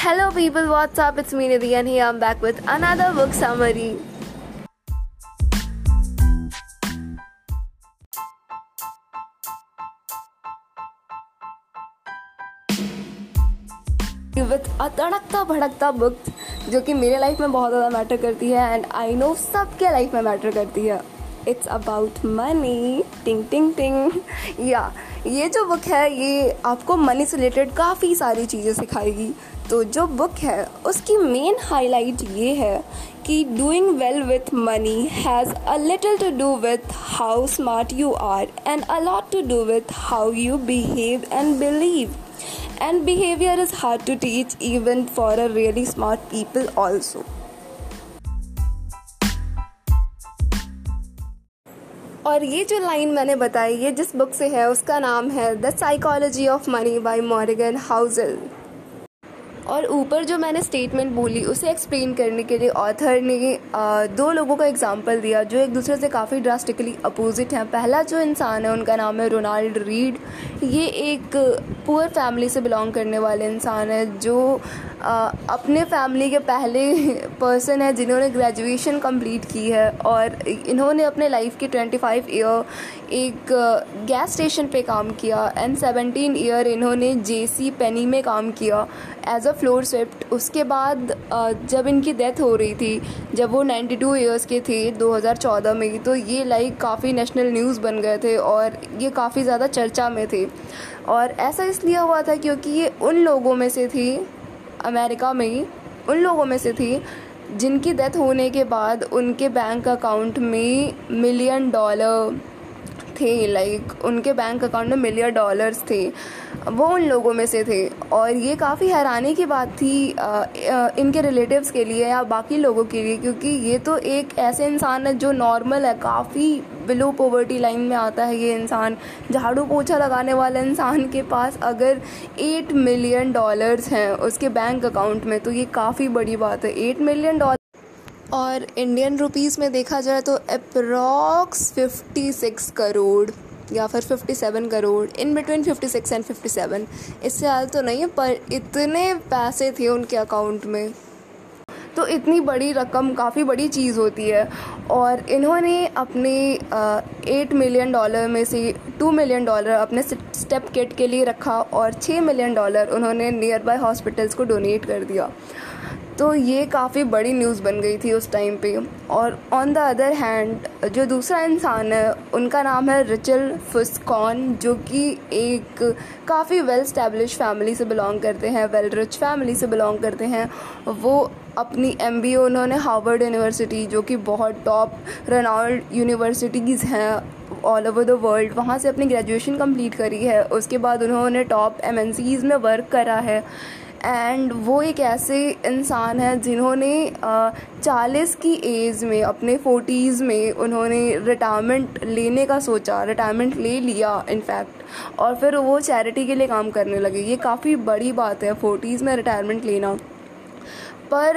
Hello people, what's up? It's me Nidhi and here I'm back with another book summary. With a तड़कता भड़कता book जो कि मेरे life में बहुत ज़्यादा मैटर करती है एंड आई नो सबके लाइफ में मैटर करती है. It's about money. टिंग टिंग टिंग. या ये जो बुक है ये आपको मनी से रिलेटेड काफ़ी सारी चीज़ें सिखाएगी. तो जो बुक है उसकी मेन हाईलाइट ये है कि doing well with money has a little to do with how smart you are and a lot to do with how you behave and believe. And behavior is hard to teach even for a really smart people also. और ये जो line मैंने बताई ये जिस book से है उसका नाम है the psychology of money by Morgan Housel. और ऊपर जो मैंने स्टेटमेंट बोली उसे एक्सप्लेन करने के लिए ऑथर ने दो लोगों का एग्जाम्पल दिया जो एक दूसरे से काफ़ी ड्रास्टिकली अपोजिट हैं. पहला जो इंसान है उनका नाम है रोनाल्ड रीड. ये एक पुअर फैमिली से बिलोंग करने वाले इंसान है जो अपने फैमिली के पहले पर्सन है जिन्होंने ग्रेजुएशन कंप्लीट की है और इन्होंने अपने लाइफ के 25 ईयर एक गैस स्टेशन पे काम किया एंड 17 ईयर इन्होंने जेसी पेनी में काम किया एज अ फ्लोर स्विफ्ट. उसके बाद जब इनकी डेथ हो रही थी जब वो 92 ईयर्स के थे 2014 में, तो ये लाइक काफ़ी नेशनल न्यूज़ बन गए थे और ये काफ़ी ज़्यादा चर्चा में थे. और ऐसा इसलिए हुआ था क्योंकि ये उन लोगों में से थी अमेरिका में उन लोगों में से थी जिनकी डेथ होने के बाद उनके बैंक अकाउंट में $1 मिलियन थे. लाइक उनके बैंक अकाउंट में $1 मिलियन थे. वो उन लोगों में से थे और ये काफ़ी हैरानी की बात थी इनके रिलेटिव्स के लिए या बाकी लोगों के लिए क्योंकि ये तो एक ऐसे इंसान है जो नॉर्मल है, काफ़ी बिलो पॉवर्टी लाइन में आता है ये इंसान. झाड़ू पोछा लगाने वाले इंसान के पास अगर $8 मिलियन हैं उसके बैंक अकाउंट में तो ये काफ़ी बड़ी बात है. $8 मिलियन और इंडियन रुपीस में देखा जाए तो अप्रॉक्स 56 करोड़ या फिर 57 करोड़, इन बिटवीन 56 एंड 57. इससे ज़्यादा तो नहीं है पर इतने पैसे थे उनके अकाउंट में. तो इतनी बड़ी रकम काफ़ी बड़ी चीज़ होती है और इन्होंने अपने $8 मिलियन में से $2 मिलियन अपने स्टेप किट के लिए रखा और $6 मिलियन उन्होंने नियर बाय हॉस्पिटल्स को डोनेट कर दिया. तो ये काफ़ी बड़ी न्यूज़ बन गई थी उस टाइम पे. और ऑन द अदर हैंड जो दूसरा इंसान है उनका नाम है रिचल फुस्कॉन जो कि एक काफ़ी वेल स्टैब्लिश फैमिली से बिलोंग करते हैं, वेल रिच फैमिली से बिलोंग करते हैं. वो अपनी MBA उन्होंने हार्वर्ड यूनिवर्सिटी जो कि बहुत टॉप रोनाल्ड यूनिवर्सिटीज़ हैं ऑल ओवर द वर्ल्ड, वहाँ से अपनी ग्रेजुएशन कंप्लीट करी है. उसके बाद उन्होंने टॉप MNCs में वर्क करा है एंड वो एक ऐसे इंसान हैं जिन्होंने 40 की एज में अपने 40s में उन्होंने रिटायरमेंट लेने का सोचा, रिटायरमेंट ले लिया इनफैक्ट, और फिर वो चैरिटी के लिए काम करने लगे. ये काफ़ी बड़ी बात है 40s में रिटायरमेंट लेना. पर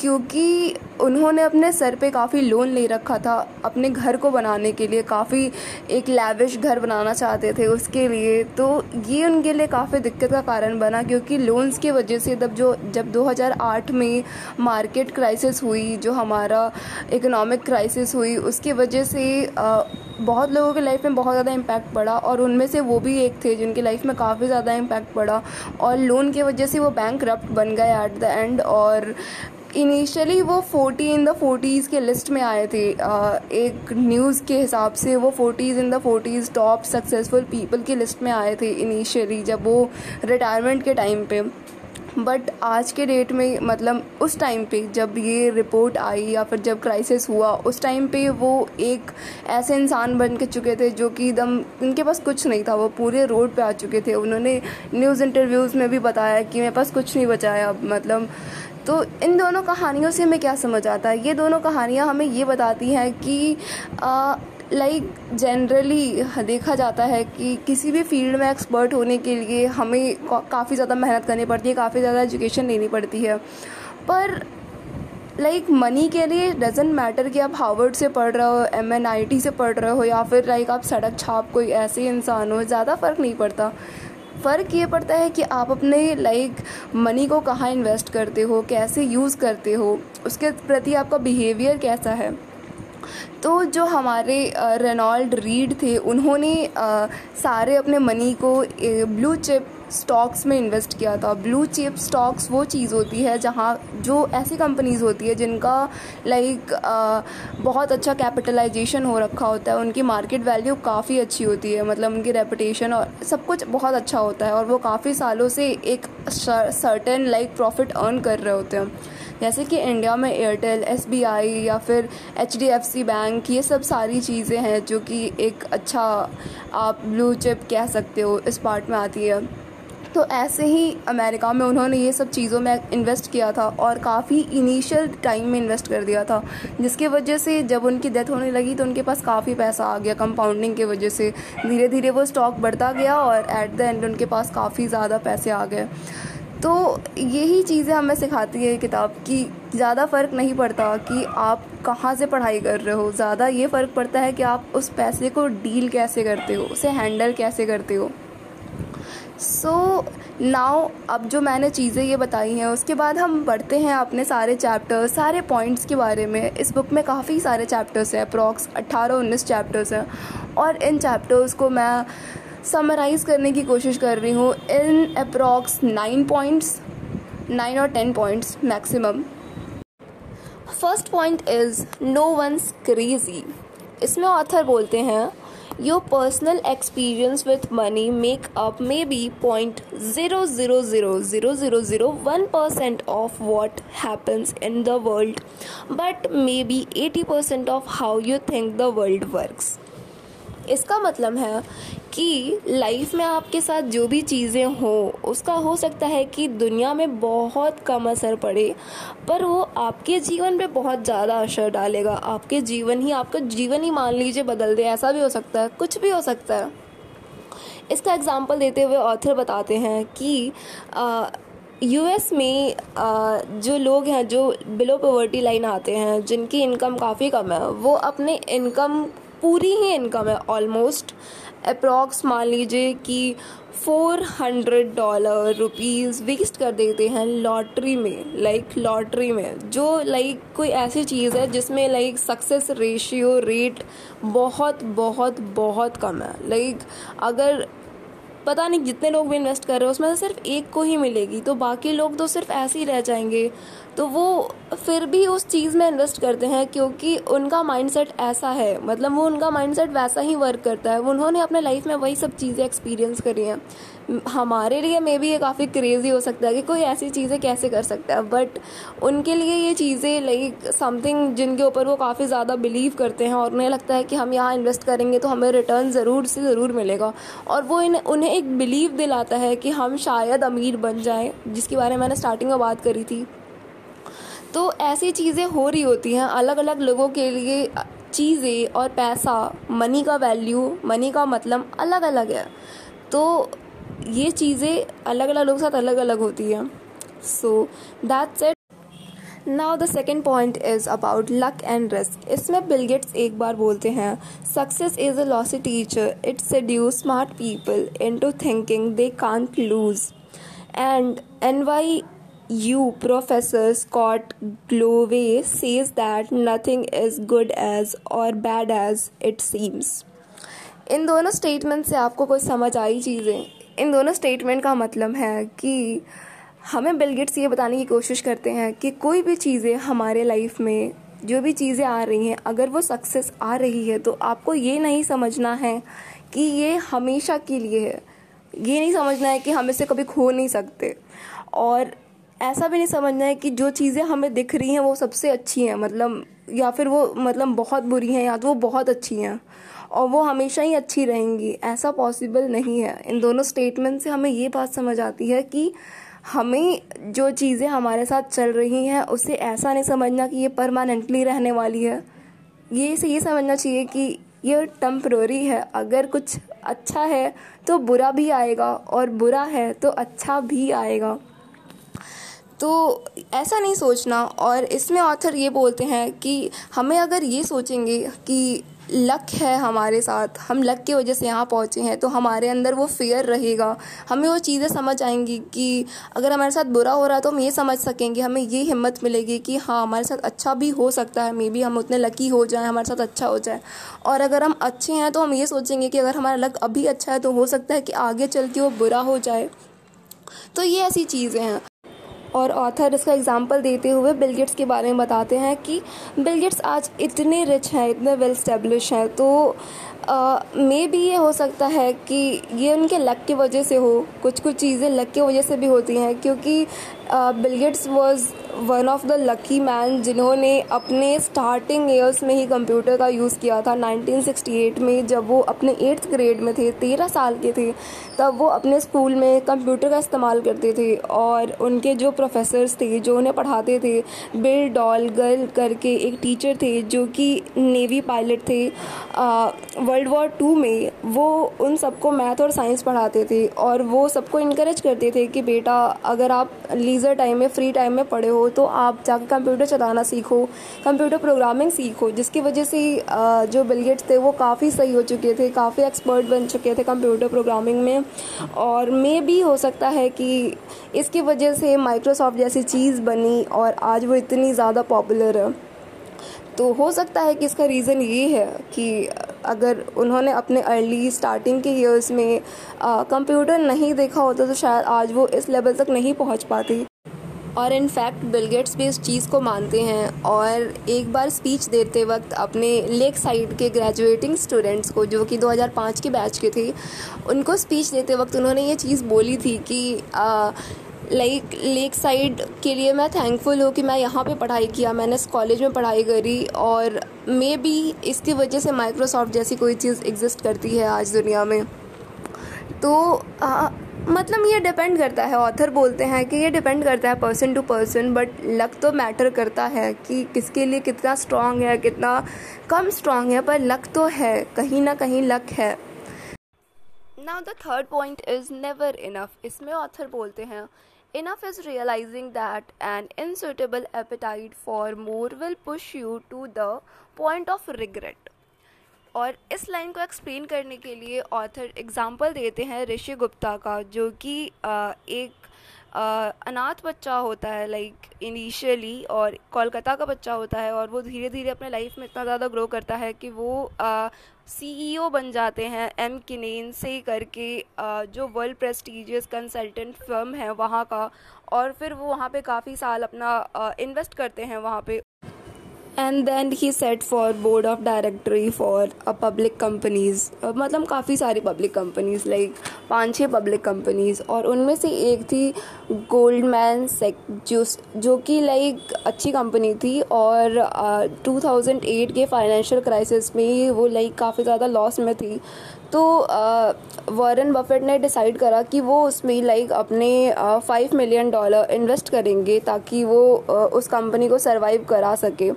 क्योंकि उन्होंने अपने सर पे काफ़ी लोन ले रखा था अपने घर को बनाने के लिए, काफ़ी एक लैविश घर बनाना चाहते थे उसके लिए, तो ये उनके लिए काफ़ी दिक्कत का कारण बना क्योंकि लोन्स की वजह से जब 2008 में मार्केट क्राइसिस हुई, जो हमारा इकोनॉमिक क्राइसिस हुई, उसकी वजह से बहुत लोगों के लाइफ में बहुत ज़्यादा इम्पैक्ट पड़ा और उनमें से वो भी एक थे जिनके लाइफ में काफ़ी ज़्यादा इम्पैक्ट पड़ा और लोन की वजह से वो बैंकरप्ट बन गए एट द एंड. और इनिशियली वो 40 in the 40s के लिस्ट में आए थे. एक न्यूज़ के हिसाब से वो 40s in the 40s top successful people की लिस्ट में आए थे इनिशियली जब वो रिटायरमेंट के टाइम पे. बट आज के डेट में मतलब उस टाइम पे जब ये रिपोर्ट आई या फिर जब क्राइसिस हुआ उस टाइम पे वो एक ऐसे इंसान बन के चुके थे जो कि एकदम उनके पास कुछ नहीं था, वो पूरे रोड पे आ चुके थे. उन्होंने न्यूज़ इंटरव्यूज़ में भी बताया कि मेरे पास कुछ नहीं बचा है अब मतलब. तो इन दोनों कहानियों से हमें क्या समझ आता है, ये दोनों कहानियाँ हमें ये बताती हैं कि लाइक जनरली देखा जाता है कि किसी भी फील्ड में एक्सपर्ट होने के लिए हमें काफ़ी ज़्यादा मेहनत करनी पड़ती है, काफ़ी ज़्यादा एजुकेशन लेनी पड़ती है. पर लाइक मनी के लिए डजेंट मैटर कि आप हार्वर्ड से पढ़ रहे हो, MNIT से पढ़ रहे हो या फिर लाइक आप सड़क छाप कोई ऐसे इंसान हो, ज़्यादा फ़र्क नहीं पड़ता. फ़र्क ये पड़ता है कि आप अपने मनी को कहाँ इन्वेस्ट करते हो, कैसे यूज़ करते हो, उसके प्रति आपका बिहेवियर कैसा है। तो जो हमारे रोनाल्ड रीड थे, उन्होंने सारे अपने मनी को ब्लू चिप स्टॉक्स में इन्वेस्ट किया था। ब्लू चिप स्टॉक्स वो चीज़ होती है जहाँ जो ऐसी कंपनीज़ होती है जिनका बहुत अच्छा कैपिटलाइजेशन हो रखा होता है, उनकी मार्केट वैल्यू काफ़ी अच्छी होती है, मतलब उनकी रेपुटेशन और सब कुछ बहुत अच्छा होता है और वो काफ़ी सालों से एक सर्टेन प्रॉफिट अर्न कर रहे होते हैं। जैसे कि इंडिया में एयरटेल, एसबीआई या फिर एचडीएफसी बैंक, ये सब सारी चीज़ें हैं जो कि एक अच्छा आप ब्लू चिप कह सकते हो, इस पार्ट में आती है। तो ऐसे ही अमेरिका में उन्होंने ये सब चीज़ों में इन्वेस्ट किया था और काफ़ी इनिशियल टाइम में इन्वेस्ट कर दिया था, जिसके वजह से जब उनकी डेथ होने लगी तो उनके पास काफ़ी पैसा आ गया। कंपाउंडिंग की वजह से धीरे धीरे वो स्टॉक बढ़ता गया और एट द एंड उनके पास काफ़ी ज़्यादा पैसे आ गए। तो यही चीज़ें हमें सिखाती है किताब की। ज़्यादा फ़र्क नहीं पड़ता कि आप कहाँ से पढ़ाई कर रहे हो, ज़्यादा ये फ़र्क पड़ता है कि आप उस पैसे को डील कैसे करते हो, उसे हैंडल कैसे करते हो। नाउ अब जो मैंने चीज़ें ये बताई हैं, उसके बाद हम पढ़ते हैं अपने सारे चैप्टर्स, सारे पॉइंट्स के बारे में। इस बुक में काफ़ी सारे चैप्टर्स हैं, अप्रॉक्स 18-19 चैप्टर्स हैं और इन चैप्टर्स को मैं समराइज़ करने की कोशिश कर रही हूँ इन अप्रॉक्स 9 और 10 points maximum. First point is no one's crazy. इसमें ऑथर बोलते हैं your personal experience with money make up may be 0.0000001% of what happens in the world, but may be 80% of how you think the world works. इसका मतलब है कि life में आपके साथ जो भी चीज़ें हों, उसका हो सकता है कि दुनिया में बहुत कम असर पड़े, पर वो आपके जीवन पे बहुत ज़्यादा असर डालेगा। आपका जीवन ही मान लीजिए बदल दे, ऐसा भी हो सकता है, कुछ भी हो सकता है। इसका एग्जाम्पल देते हुए ऑथर बताते हैं कि यूएस में जो लोग हैं जो बिलो पॉवर्टी लाइन आते हैं, जिनकी इनकम काफ़ी कम है, वो अपने पूरी ही इनकम है ऑलमोस्ट अप्रॉक्स मान लीजिए कि $400 वेस्ट कर देते हैं लॉटरी में जो कोई ऐसी चीज़ है जिसमें सक्सेस रेशियो रेट बहुत बहुत बहुत कम है। अगर पता नहीं जितने लोग भी इन्वेस्ट कर रहे हो उसमें से सिर्फ एक को ही मिलेगी, तो बाकी लोग तो सिर्फ ऐसे ही रह जाएंगे। तो वो फिर भी उस चीज़ में इन्वेस्ट करते हैं क्योंकि उनका माइंडसेट ऐसा है, मतलब वो उनका माइंडसेट वैसा ही वर्क करता है, उन्होंने अपने लाइफ में वही सब चीज़ें एक्सपीरियंस करी हैं। हमारे लिए मे बी ये काफ़ी क्रेजी हो सकता है कि कोई ऐसी चीज़ें कैसे कर सकता है, बट उनके लिए ये चीज़ें समथिंग जिनके ऊपर वो काफ़ी ज़्यादा बिलीव करते हैं और उन्हें लगता है कि हम यहाँ इन्वेस्ट करेंगे तो हमें रिटर्न ज़रूर से ज़रूर मिलेगा, और वो उन्हें एक बिलीव दिलाता है कि हम शायद अमीर बन जाएँ, जिसके बारे में मैंने स्टार्टिंग में बात करी थी। तो ऐसी चीज़ें हो रही होती हैं, अलग अलग लोगों के लिए चीज़ें और पैसा, मनी का वैल्यू, मनी का मतलब अलग अलग है, तो ये चीज़ें अलग अलग लोगों के साथ अलग अलग होती हैं। So that's it. Now the second point is about luck and risk. इसमें बिल गेट्स एक बार बोलते हैं success is a lousy teacher, it seduces smart people into thinking they can't lose and NYU Professor Scott Gloway says that nothing is good as or bad as it seems. इन दोनों statement से आपको कोई समझ आई चीज़ें? इन दोनों statement का मतलब है कि हमें बिल गेट्स ये बताने की कोशिश करते हैं कि कोई भी चीज़ें हमारे लाइफ में जो भी चीज़ें आ रही हैं, अगर वो सक्सेस आ रही है तो आपको ये नहीं समझना है कि ये हमेशा के लिए है, ये नहीं समझना है कि हम इसे कभी खो नहीं सकते, और ऐसा भी नहीं समझना है कि जो चीज़ें हमें दिख रही हैं वो सबसे अच्छी हैं, या फिर वो बहुत बुरी हैं या तो वो बहुत अच्छी हैं और वो हमेशा ही अच्छी रहेंगी, ऐसा पॉसिबल नहीं है। इन दोनों स्टेटमेंट से हमें ये बात समझ आती है कि हमें जो चीज़ें हमारे साथ चल रही हैं उसे ऐसा नहीं समझना कि ये परमानेंटली रहने वाली है, ये समझना चाहिए कि ये टेम्पररी है। अगर कुछ अच्छा है तो बुरा भी आएगा और बुरा है तो अच्छा भी आएगा, तो ऐसा नहीं सोचना। और इसमें ऑथर ये बोलते हैं कि हमें अगर ये सोचेंगे कि लक है हमारे साथ, हम लक की वजह से यहाँ पहुँचे हैं, तो हमारे अंदर वो फियर रहेगा, हमें वो चीज़ें समझ आएंगी कि अगर हमारे साथ बुरा हो रहा है तो हम ये समझ सकेंगे, हमें ये हिम्मत मिलेगी कि हाँ हमारे साथ अच्छा भी हो सकता है, मे बी हम उतने लकी हो जाएं, हमारे साथ अच्छा हो जाए। और अगर हम अच्छे हैं तो हम ये सोचेंगे कि अगर हमारा लक अभी अच्छा है तो हो सकता है कि आगे चल के वो बुरा हो जाए। तो ये ऐसी चीज़ें हैं। और ऑथर इसका एग्जाम्पल देते हुए बिल गेट्स के बारे में बताते हैं कि बिल गेट्स आज इतने रिच हैं, इतने वेल एस्टेब्लिश हैं, तो मे भी ये हो सकता है कि ये उनके लक की वजह से हो। कुछ चीज़ें लक की वजह से भी होती हैं, क्योंकि Bill Gates was one of the lucky man जिन्होंने अपने स्टार्टिंग ईयर्स में ही कंप्यूटर का यूज़ किया था। 1968 में जब वो अपने 8th ग्रेड में थे, 13 साल के थे, तब वो अपने स्कूल में कंप्यूटर का इस्तेमाल करते थे। और उनके जो प्रोफेसर्स थे जो उन्हें पढ़ाते थे, बिल डॉलगर करके एक टीचर थे जो कि नेवी पायलट थे, वर्ल्ड वॉर 2 में वो उन सबको मैथ और साइंस पढ़ाते थे और वो सबको इनकरेज करते थे कि बेटा अगर आप लीजर टाइम में, फ्री टाइम में पढ़े हो तो आप जाकर कंप्यूटर चलाना सीखो, कंप्यूटर प्रोग्रामिंग सीखो। जिसकी वजह से जो बिल गेट्स थे वो काफ़ी सही हो चुके थे, काफ़ी एक्सपर्ट बन चुके थे कंप्यूटर प्रोग्रामिंग में। और मे भी हो सकता है कि इसकी वजह से माइक्रोसॉफ्ट जैसी चीज़ बनी और आज वो इतनी ज़्यादा पॉपुलर है। तो हो सकता है कि इसका रीज़न ये है कि अगर उन्होंने अपने अर्ली स्टार्टिंग के ईयर्स में कंप्यूटर नहीं देखा होता तो शायद आज वो इस लेवल तक नहीं पहुंच पाती। और इनफैक्ट बिल गेट्स भी इस चीज़ को मानते हैं और एक बार स्पीच देते वक्त अपने लेक साइड के ग्रेजुएटिंग स्टूडेंट्स को, जो कि 2005 के बैच के थे, उनको स्पीच देते वक्त उन्होंने ये चीज़ बोली थी कि लेक साइड के लिए मैं थैंकफुल हूँ कि मैं यहाँ पे पढ़ाई किया, मैंने इस कॉलेज में पढ़ाई करी। और मे भी इसकी वजह से माइक्रोसॉफ्ट जैसी कोई चीज़ एग्जिस्ट करती है आज दुनिया में। तो मतलब ये डिपेंड करता है, ऑथर बोलते हैं कि ये डिपेंड करता है person to person, but luck तो मैटर करता है कि किसके लिए कितना स्ट्रॉन्ग है, कितना कम स्ट्रॉन्ग है, पर लक तो है, कहीं ना कहीं लक है। Now the third point is never enough. इसमें ऑथर बोलते हैं Enough is realizing that an insatiable appetite for more will push you to the point of regret. और इस लाइन को एक्सप्लेन करने के लिए ऑथर एग्जाम्पल देते हैं ऋषि गुप्ता का, जो कि एक अनाथ बच्चा होता है इनिशियली, और कोलकाता का बच्चा होता है, और वो धीरे धीरे अपने लाइफ में इतना ज़्यादा ग्रो करता है कि वो CEO बन जाते हैं McKinsey से करके, जो वर्ल्ड प्रेस्टीजियस कंसल्टेंट फर्म है वहाँ का। और फिर वो वहाँ पे काफ़ी साल अपना इन्वेस्ट करते हैं वहाँ पे। And then he sat for board of directory for a public companies, मतलब काफ़ी सारी public companies, 5-6 public companies, और उनमें से एक थी Goldman Sachs, जो कि अच्छी कंपनी थी। और 2008 के फाइनेंशियल क्राइसिस में वो काफ़ी ज़्यादा लॉस में थी। तो वॉरेन बफेट ने डिसाइड करा कि वो उसमें अपने $5 मिलियन इन्वेस्ट करेंगे ताकि वो उस कंपनी को सर्वाइव करा सके।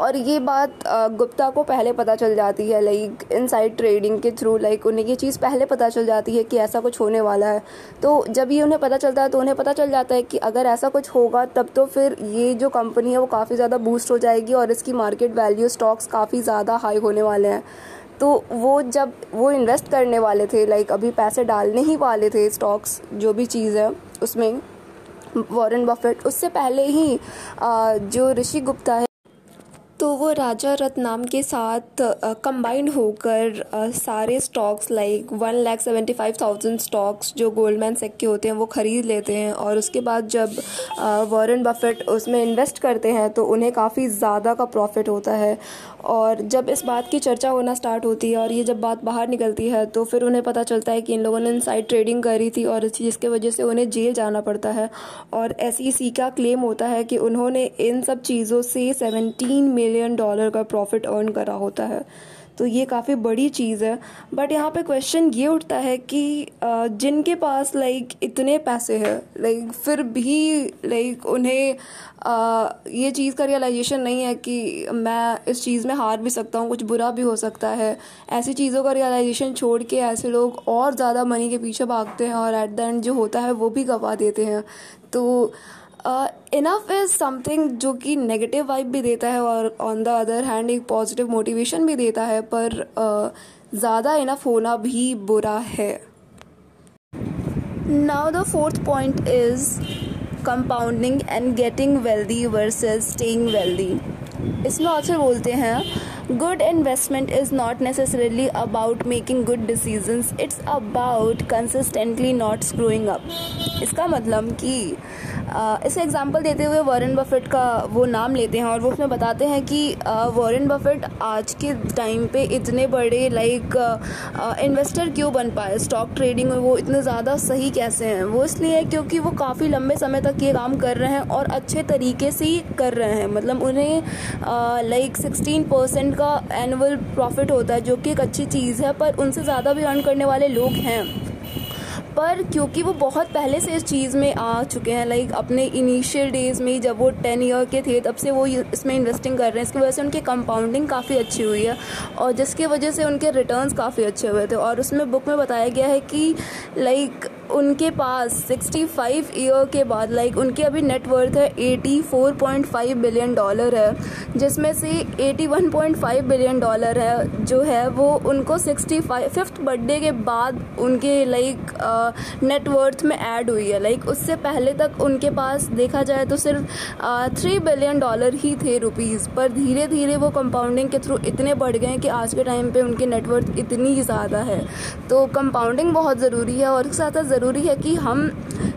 और ये बात गुप्ता को पहले पता चल जाती है, इनसाइड ट्रेडिंग के थ्रू उन्हें ये चीज़ पहले पता चल जाती है कि ऐसा कुछ होने वाला है। तो जब ये उन्हें पता चलता है तो उन्हें पता चल जाता है कि अगर ऐसा कुछ होगा तब तो फिर ये जो कंपनी है वो काफ़ी ज़्यादा बूस्ट हो जाएगी और इसकी मार्केट वैल्यू, स्टॉक्स काफ़ी ज़्यादा हाई होने वाले हैं। तो वो जब वो इन्वेस्ट करने वाले थे, अभी पैसे डालने ही वाले थे स्टॉक्स, जो भी चीज़ है उसमें, वॉरेन बफेट, उससे पहले ही जो ऋषि गुप्ता है तो वो राजा रत्न नाम के साथ कंबाइंड होकर सारे स्टॉक्स 1,75,000 स्टॉक्स जो गोल्डमैन सैक्स के होते हैं वो ख़रीद लेते हैं। और उसके बाद जब वॉरेन बफेट उसमें इन्वेस्ट करते हैं तो उन्हें काफ़ी ज़्यादा का प्रॉफिट होता है। और जब इस बात की चर्चा होना स्टार्ट होती है और ये जब बात बाहर निकलती है तो फिर उन्हें पता चलता है कि इन लोगों ने इनसाइड ट्रेडिंग करी थी, और जिसके वजह से उन्हें जेल जाना पड़ता है। और SEC का क्लेम होता है कि उन्होंने इन सब चीज़ों से $17 मिलियन का प्रॉफिट अर्न करा होता है। तो ये काफ़ी बड़ी चीज़ है। बट यहाँ पे क्वेश्चन ये उठता है कि जिनके पास इतने पैसे हैं फिर भी उन्हें ये चीज़ का रियलाइजेशन नहीं है कि मैं इस चीज़ में हार भी सकता हूँ, कुछ बुरा भी हो सकता है। ऐसी चीज़ों का रियलाइजेशन छोड़ के ऐसे लोग और ज़्यादा मनी के पीछे भागते हैं और एट द एंड जो होता है वो भी गवा देते हैं। तो इनफ इज समथिंग जो कि नेगेटिव वाइब भी देता है और ऑन द अदर हैंड एक पॉजिटिव मोटिवेशन भी देता है, पर ज़्यादा इनफ होना भी बुरा है. Now the fourth point is compounding and getting wealthy versus staying wealthy. इसमें ऑथर बोलते हैं good investment is not necessarily about making good decisions, it's about consistently not screwing up. इसका मतलब कि इसका एग्जांपल देते हुए वॉरेन बफेट का वो नाम लेते हैं और वो उसमें बताते हैं कि वॉरेन बफेट आज के टाइम पे इतने बड़े इन्वेस्टर क्यों बन पाए, स्टॉक ट्रेडिंग में वो इतने ज़्यादा सही कैसे हैं. वो इसलिए है क्योंकि वो काफ़ी लंबे समय तक ये काम कर रहे हैं और अच्छे तरीके से ही कर रहे हैं. मतलब उन्हें 16% का एनुअल प्रॉफिट होता है जो कि एक अच्छी चीज़ है, पर उनसे ज़्यादा भी अर्न करने वाले लोग हैं. पर क्योंकि वो बहुत पहले से इस चीज़ में आ चुके हैं, अपने इनिशियल डेज़ में जब वो 10 ईयर के थे तब से वो इसमें इन्वेस्टिंग कर रहे हैं. इसकी वजह से उनकी कंपाउंडिंग काफ़ी अच्छी हुई है और जिसकी वजह से उनके रिटर्न्स काफ़ी अच्छे हुए थे. और उसमें बुक में बताया गया है कि उनके पास 65 ईयर के बाद उनकी अभी नेटवर्थ है $84.5 बिलियन है, जिसमें से $81.5 बिलियन है जो है वो उनको 65th बर्थडे के बाद उनके नेटवर्थ में ऐड हुई है. उससे पहले तक उनके पास देखा जाए तो सिर्फ $3 बिलियन ही थे रुपीज़, पर धीरे धीरे वो कंपाउंडिंग के थ्रू इतने बढ़ गए कि आज के टाइम पे उनकी नेटवर्थ इतनी ही ज़्यादा है. तो कंपाउंडिंग बहुत ज़रूरी है और साथ साथ ज़रूरी है कि हम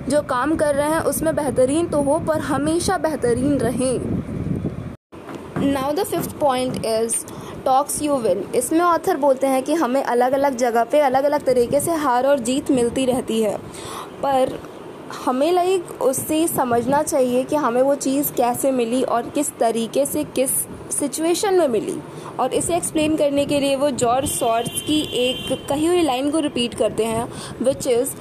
जो काम कर रहे हैं उसमें बेहतरीन तो हो पर हमेशा बेहतरीन रहें. Now the fifth point is tails you win. इसमें ऑथर बोलते हैं कि हमें अलग अलग जगह पे अलग अलग तरीके से हार और जीत मिलती रहती है, पर हमें उससे समझना चाहिए कि हमें वो चीज़ कैसे मिली और किस तरीके से किस सिचुएशन में मिली. और इसे एक्सप्लेन करने के लिए वो जॉर्ज सॉर्स की एक कही हुई लाइन को रिपीट करते हैं, which is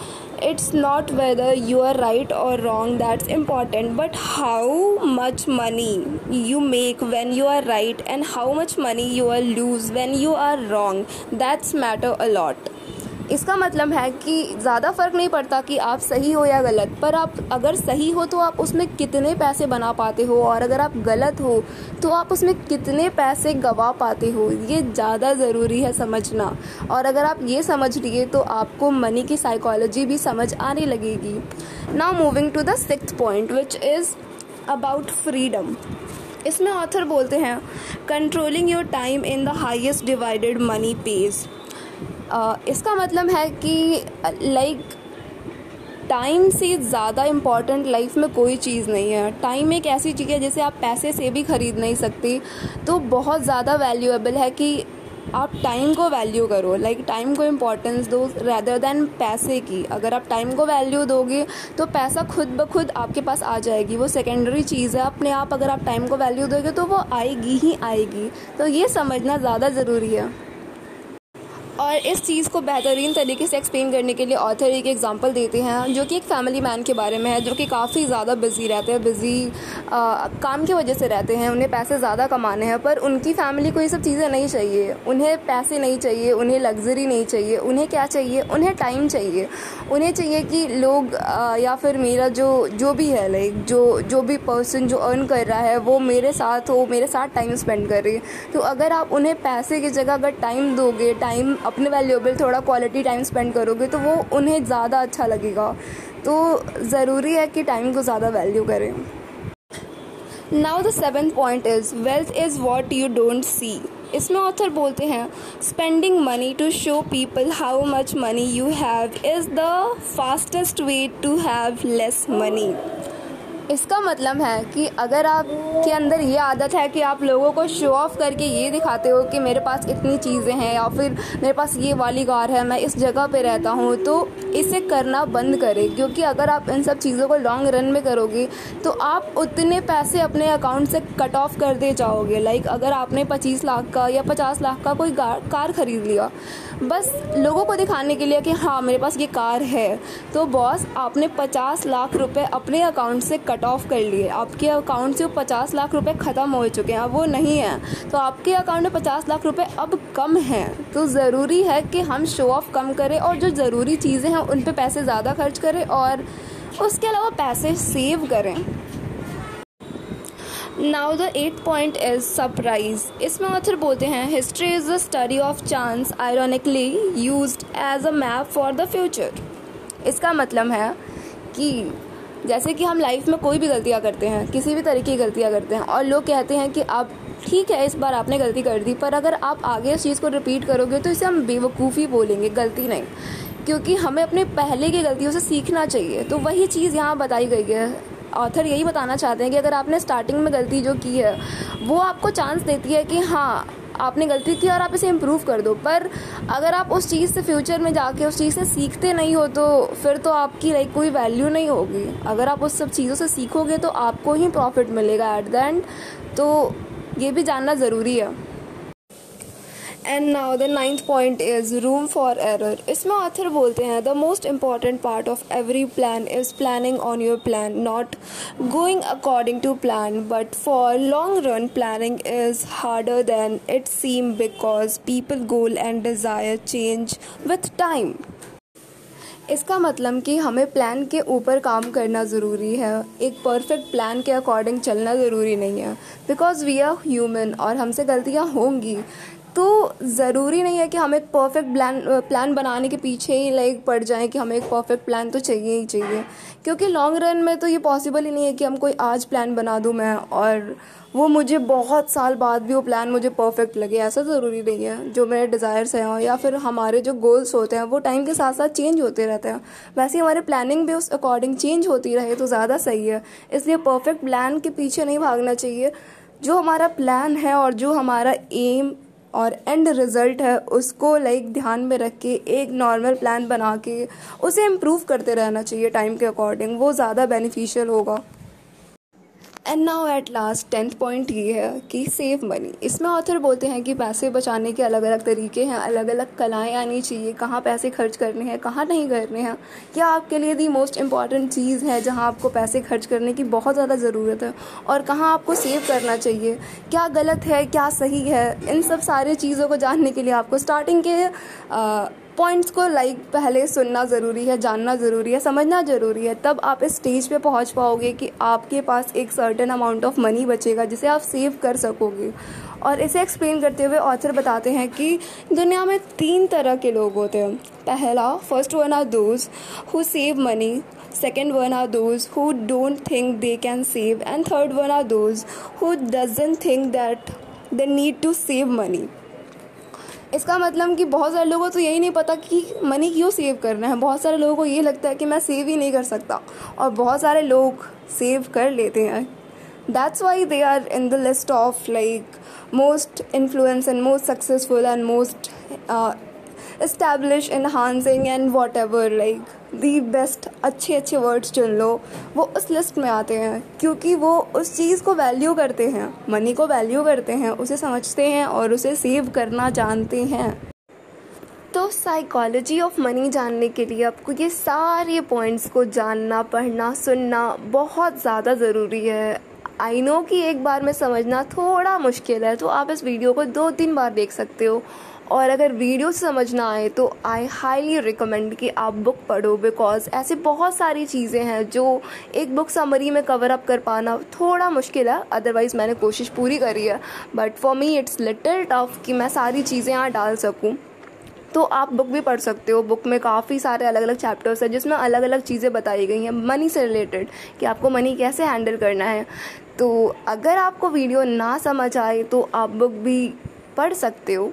it's not whether you are right और wrong that's important but how much money you make when you are right and how much money you are lose when you are wrong that's matter a lot. इसका मतलब है कि ज़्यादा फ़र्क नहीं पड़ता कि आप सही हो या गलत, पर आप अगर सही हो तो आप उसमें कितने पैसे बना पाते हो और अगर आप गलत हो तो आप उसमें कितने पैसे गवा पाते हो, ये ज़्यादा ज़रूरी है समझना. और अगर आप ये समझ लिए तो आपको मनी की साइकोलॉजी भी समझ आने लगेगी. Now moving to the sixth point which is about freedom. इसमें ऑथर बोलते हैं controlling your time in the highest डिवाइडेड मनी पेज. इसका मतलब है कि टाइम से ज़्यादा इम्पॉर्टेंट लाइफ में कोई चीज़ नहीं है. टाइम एक ऐसी चीज़ है जिसे आप पैसे से भी ख़रीद नहीं सकते, तो बहुत ज़्यादा वैल्यूएबल है कि आप टाइम को वैल्यू करो, टाइम को इम्पोर्टेंस दो रैदर दैन पैसे की. अगर आप टाइम को वैल्यू दोगे तो पैसा खुद ब खुद आपके पास आ जाएगी, वो सेकेंडरी चीज़ है अपने आप. अगर आप टाइम को वैल्यू दोगे तो वो आएगी ही आएगी, तो ये समझना ज़्यादा ज़रूरी है. और इस चीज़ को बेहतरीन तरीके से एक्सप्लेन करने के लिए ऑथर एक एग्जांपल देते हैं जो कि एक फैमिली मैन के बारे में है जो कि काफ़ी ज़्यादा बिजी रहते हैं, काम की वजह से रहते हैं, उन्हें पैसे ज़्यादा कमाने हैं, पर उनकी फैमिली को ये सब चीज़ें नहीं चाहिए. उन्हें पैसे नहीं चाहिए, उन्हें लग्जरी नहीं चाहिए, उन्हें क्या चाहिए, उन्हें टाइम चाहिए. उन्हें चाहिए कि लोग या फिर मेरा जो भी है जो भी पर्सन जो अर्न कर रहा है वो मेरे साथ हो, मेरे साथ टाइम स्पेंड कर रही है. तो अगर आप उन्हें पैसे की जगह अगर टाइम दोगे, टाइम अपने वैल्यूएबल थोड़ा क्वालिटी टाइम स्पेंड करोगे तो वो उन्हें ज़्यादा अच्छा लगेगा. तो ज़रूरी है कि टाइम को ज़्यादा वैल्यू करें. Now the seventh point is wealth is what you don't see. इसमें ऑथर बोलते हैं spending money to show people how much money you have is the fastest way to have less money. इसका मतलब है कि अगर आप के अंदर ये आदत है कि आप लोगों को शो ऑफ करके ये दिखाते हो कि मेरे पास इतनी चीज़ें हैं या फिर मेरे पास ये वाली कार है, मैं इस जगह पे रहता हूँ, तो इसे करना बंद करें. क्योंकि अगर आप इन सब चीज़ों को लॉन्ग रन में करोगे तो आप उतने पैसे अपने अकाउंट से कट ऑफ कर दे जाओगे. अगर आपने 25 लाख का या 50 लाख का कोई कार ख़रीद लिया बस लोगों को दिखाने के लिए कि हाँ मेरे पास ये कार है, तो बॉस आपने 50 लाख रुपये अपने अकाउंट से कट ऑफ कर लिए. आपके अकाउंट से 50 लाख रुपए ख़त्म हो चुके हैं, अब वो नहीं है, तो आपके अकाउंट में 50 लाख रुपए अब कम हैं. तो ज़रूरी है कि हम शो ऑफ कम करें और जो ज़रूरी चीज़ें हैं उन पे पैसे ज़्यादा खर्च करें और उसके अलावा पैसे सेव करें. Now the 8th point is surprise. इसमें ऑथर बोलते हैं history is the study of chance ironically used as a map for the future. इसका मतलब है कि जैसे कि हम लाइफ में कोई भी गलतियाँ करते हैं, किसी भी तरीके की गलतियाँ करते हैं और लोग कहते हैं कि आप ठीक है इस बार आपने गलती कर दी, पर अगर आप आगे इस चीज़ को रिपीट करोगे तो इसे हम बेवकूफ़ी बोलेंगे, गलती नहीं, क्योंकि हमें अपने पहले की गलतियों से सीखना चाहिए। तो वही चीज़ यहाँ बताई गई है। ऑथर यही बताना चाहते हैं कि अगर आपने स्टार्टिंग में गलती जो की है वो आपको चांस देती है कि हाँ आपने गलती की और आप इसे इम्प्रूव कर दो, पर अगर आप उस चीज़ से फ्यूचर में जाके उस चीज़ से सीखते नहीं हो तो फिर तो आपकी लाइक कोई वैल्यू नहीं होगी। अगर आप उस सब चीज़ों से सीखोगे तो आपको ही प्रॉफिट मिलेगा एट द एंड, तो ये भी जानना ज़रूरी है। And now the 9th point is room for error. इसमें ऑथर बोलते हैं the most important part of every plan is planning on your plan, not going according to plan, but for long run planning is harder than it seem because people goal and desire change with time. इसका मतलब कि हमें plan के ऊपर काम करना ज़रूरी है, एक परफेक्ट प्लान के अकॉर्डिंग चलना ज़रूरी नहीं है, बिकॉज वी आर ह्यूमन और हमसे गलतियाँ होंगी। तो ज़रूरी नहीं है कि हम एक परफेक्ट प्लान बनाने के पीछे ही लाइक पड़ जाएं कि हमें एक परफेक्ट प्लान तो चाहिए ही चाहिए, क्योंकि लॉन्ग रन में तो ये पॉसिबल ही नहीं है कि हम कोई आज प्लान बना दूं मैं और वो मुझे बहुत साल बाद भी वो प्लान मुझे परफेक्ट लगे, ऐसा ज़रूरी नहीं है। जो मेरे डिज़ायर्स हैं या फिर हमारे जो गोल्स होते हैं वो टाइम के साथ साथ चेंज होते रहते हैं, वैसे हमारे प्लानिंग भी उस अकॉर्डिंग चेंज होती रहे तो ज़्यादा सही है। इसलिए परफेक्ट प्लान के पीछे नहीं भागना चाहिए, जो हमारा प्लान है और जो हमारा एम और एंड रिज़ल्ट है उसको लाइक ध्यान में रख के एक नॉर्मल प्लान बना के उसे इम्प्रूव करते रहना चाहिए टाइम के अकॉर्डिंग, वो ज़्यादा बेनिफिशियल होगा। And now at last 10th point ये है कि सेव मनी। इसमें ऑथर बोलते हैं कि पैसे बचाने के अलग अलग तरीके हैं, अलग अलग कलाएँ आनी चाहिए, कहाँ पैसे खर्च करने हैं कहाँ नहीं करने हैं, क्या आपके लिए दी मोस्ट इम्पॉर्टेंट चीज़ है जहाँ आपको पैसे खर्च करने की बहुत ज़्यादा ज़रूरत है और कहाँ आपको सेव करना चाहिए, क्या गलत है क्या सही है। इन सब सारी चीज़ों को जानने के लिए आपको स्टार्टिंग के पॉइंट्स को लाइक पहले सुनना ज़रूरी है, जानना ज़रूरी है, समझना ज़रूरी है, तब आप इस स्टेज पे पहुंच पाओगे कि आपके पास एक सर्टेन अमाउंट ऑफ मनी बचेगा जिसे आप सेव कर सकोगे। और इसे एक्सप्लेन करते हुए ऑथर बताते हैं कि दुनिया में 3 तरह के लोग होते हैं। पहला, first one are those who save money, second one are those who don't think they can save, and third one are those who doesn't think that they need to save money. इसका मतलब कि बहुत सारे लोगों को तो यही नहीं पता कि मनी क्यों सेव करना है, बहुत सारे लोगों को ये लगता है कि मैं सेव ही नहीं कर सकता और बहुत सारे लोग सेव कर लेते हैं। That's why they are in the list of like most influence and most successful and most establish enhancing and whatever like the best, अच्छे अच्छे वर्ड्स चुन लो, वो उस लिस्ट में आते हैं क्योंकि वो उस चीज़ को वैल्यू करते हैं, मनी को वैल्यू करते हैं, उसे समझते हैं और उसे सेव करना जानते हैं। तो साइकोलॉजी ऑफ मनी जानने के लिए आपको ये सारे पॉइंट्स को जानना, पढ़ना, सुनना बहुत ज़्यादा ज़रूरी है। आई नो कि एक बार में समझना थोड़ा मुश्किल है, तो आप इस वीडियो को 2-3 बार देख सकते हो और अगर वीडियो समझना आए तो आई हाईली रिकमेंड कि आप बुक पढ़ो, बिकॉज़ ऐसे बहुत सारी चीज़ें हैं जो एक बुक समरी में कवर अप कर पाना थोड़ा मुश्किल है। अदरवाइज़ मैंने कोशिश पूरी करी है, but for me it's little tough कि मैं सारी चीज़ें यहाँ डाल सकूँ। तो आप बुक भी पढ़ सकते हो, बुक में काफ़ी सारे अलग अलग चैप्टर्स हैं जिसमें अलग अलग चीज़ें बताई गई हैं मनी से रिलेटेड कि आपको मनी कैसे हैंडल करना है। तो अगर आपको वीडियो ना समझ आए तो आप बुक भी पढ़ सकते हो।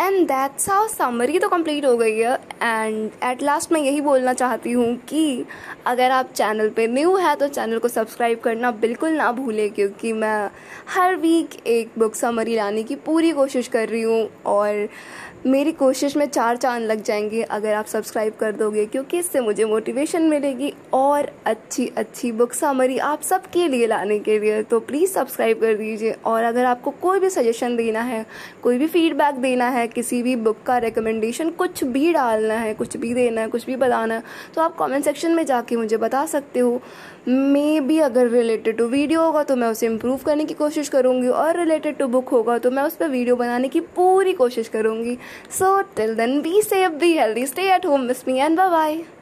एंड दैट्स हाउ समरी तो कंप्लीट हो गई है। एंड एट लास्ट मैं यही बोलना चाहती हूँ कि अगर आप चैनल पे न्यू है तो चैनल को सब्सक्राइब करना बिल्कुल ना भूलें, क्योंकि मैं हर वीक एक बुक समरी लाने की पूरी कोशिश कर रही हूँ और मेरी कोशिश में 4 चांद लग जाएंगे अगर आप सब्सक्राइब कर दोगे, क्योंकि इससे मुझे मोटिवेशन मिलेगी और अच्छी बुक समरी आप सबके लिए लाने के लिए। तो प्लीज़ सब्सक्राइब कर दीजिए और अगर आपको कोई भी सजेशन देना है, कोई भी फीडबैक देना है, किसी भी बुक का रिकमेंडेशन, कुछ भी डालना है, कुछ भी देना है, कुछ भी बताना है, तो आप कमेंट सेक्शन में जाके मुझे बता सकते हो। मे बी अगर रिलेटेड टू वीडियो होगा तो मैं उसे इम्प्रूव करने की कोशिश करूँगी और रिलेटेड टू बुक होगा तो मैं उस पर वीडियो बनाने की पूरी कोशिश करूँगी। So till then, be safe, be healthy, stay at home, miss me and bye-bye.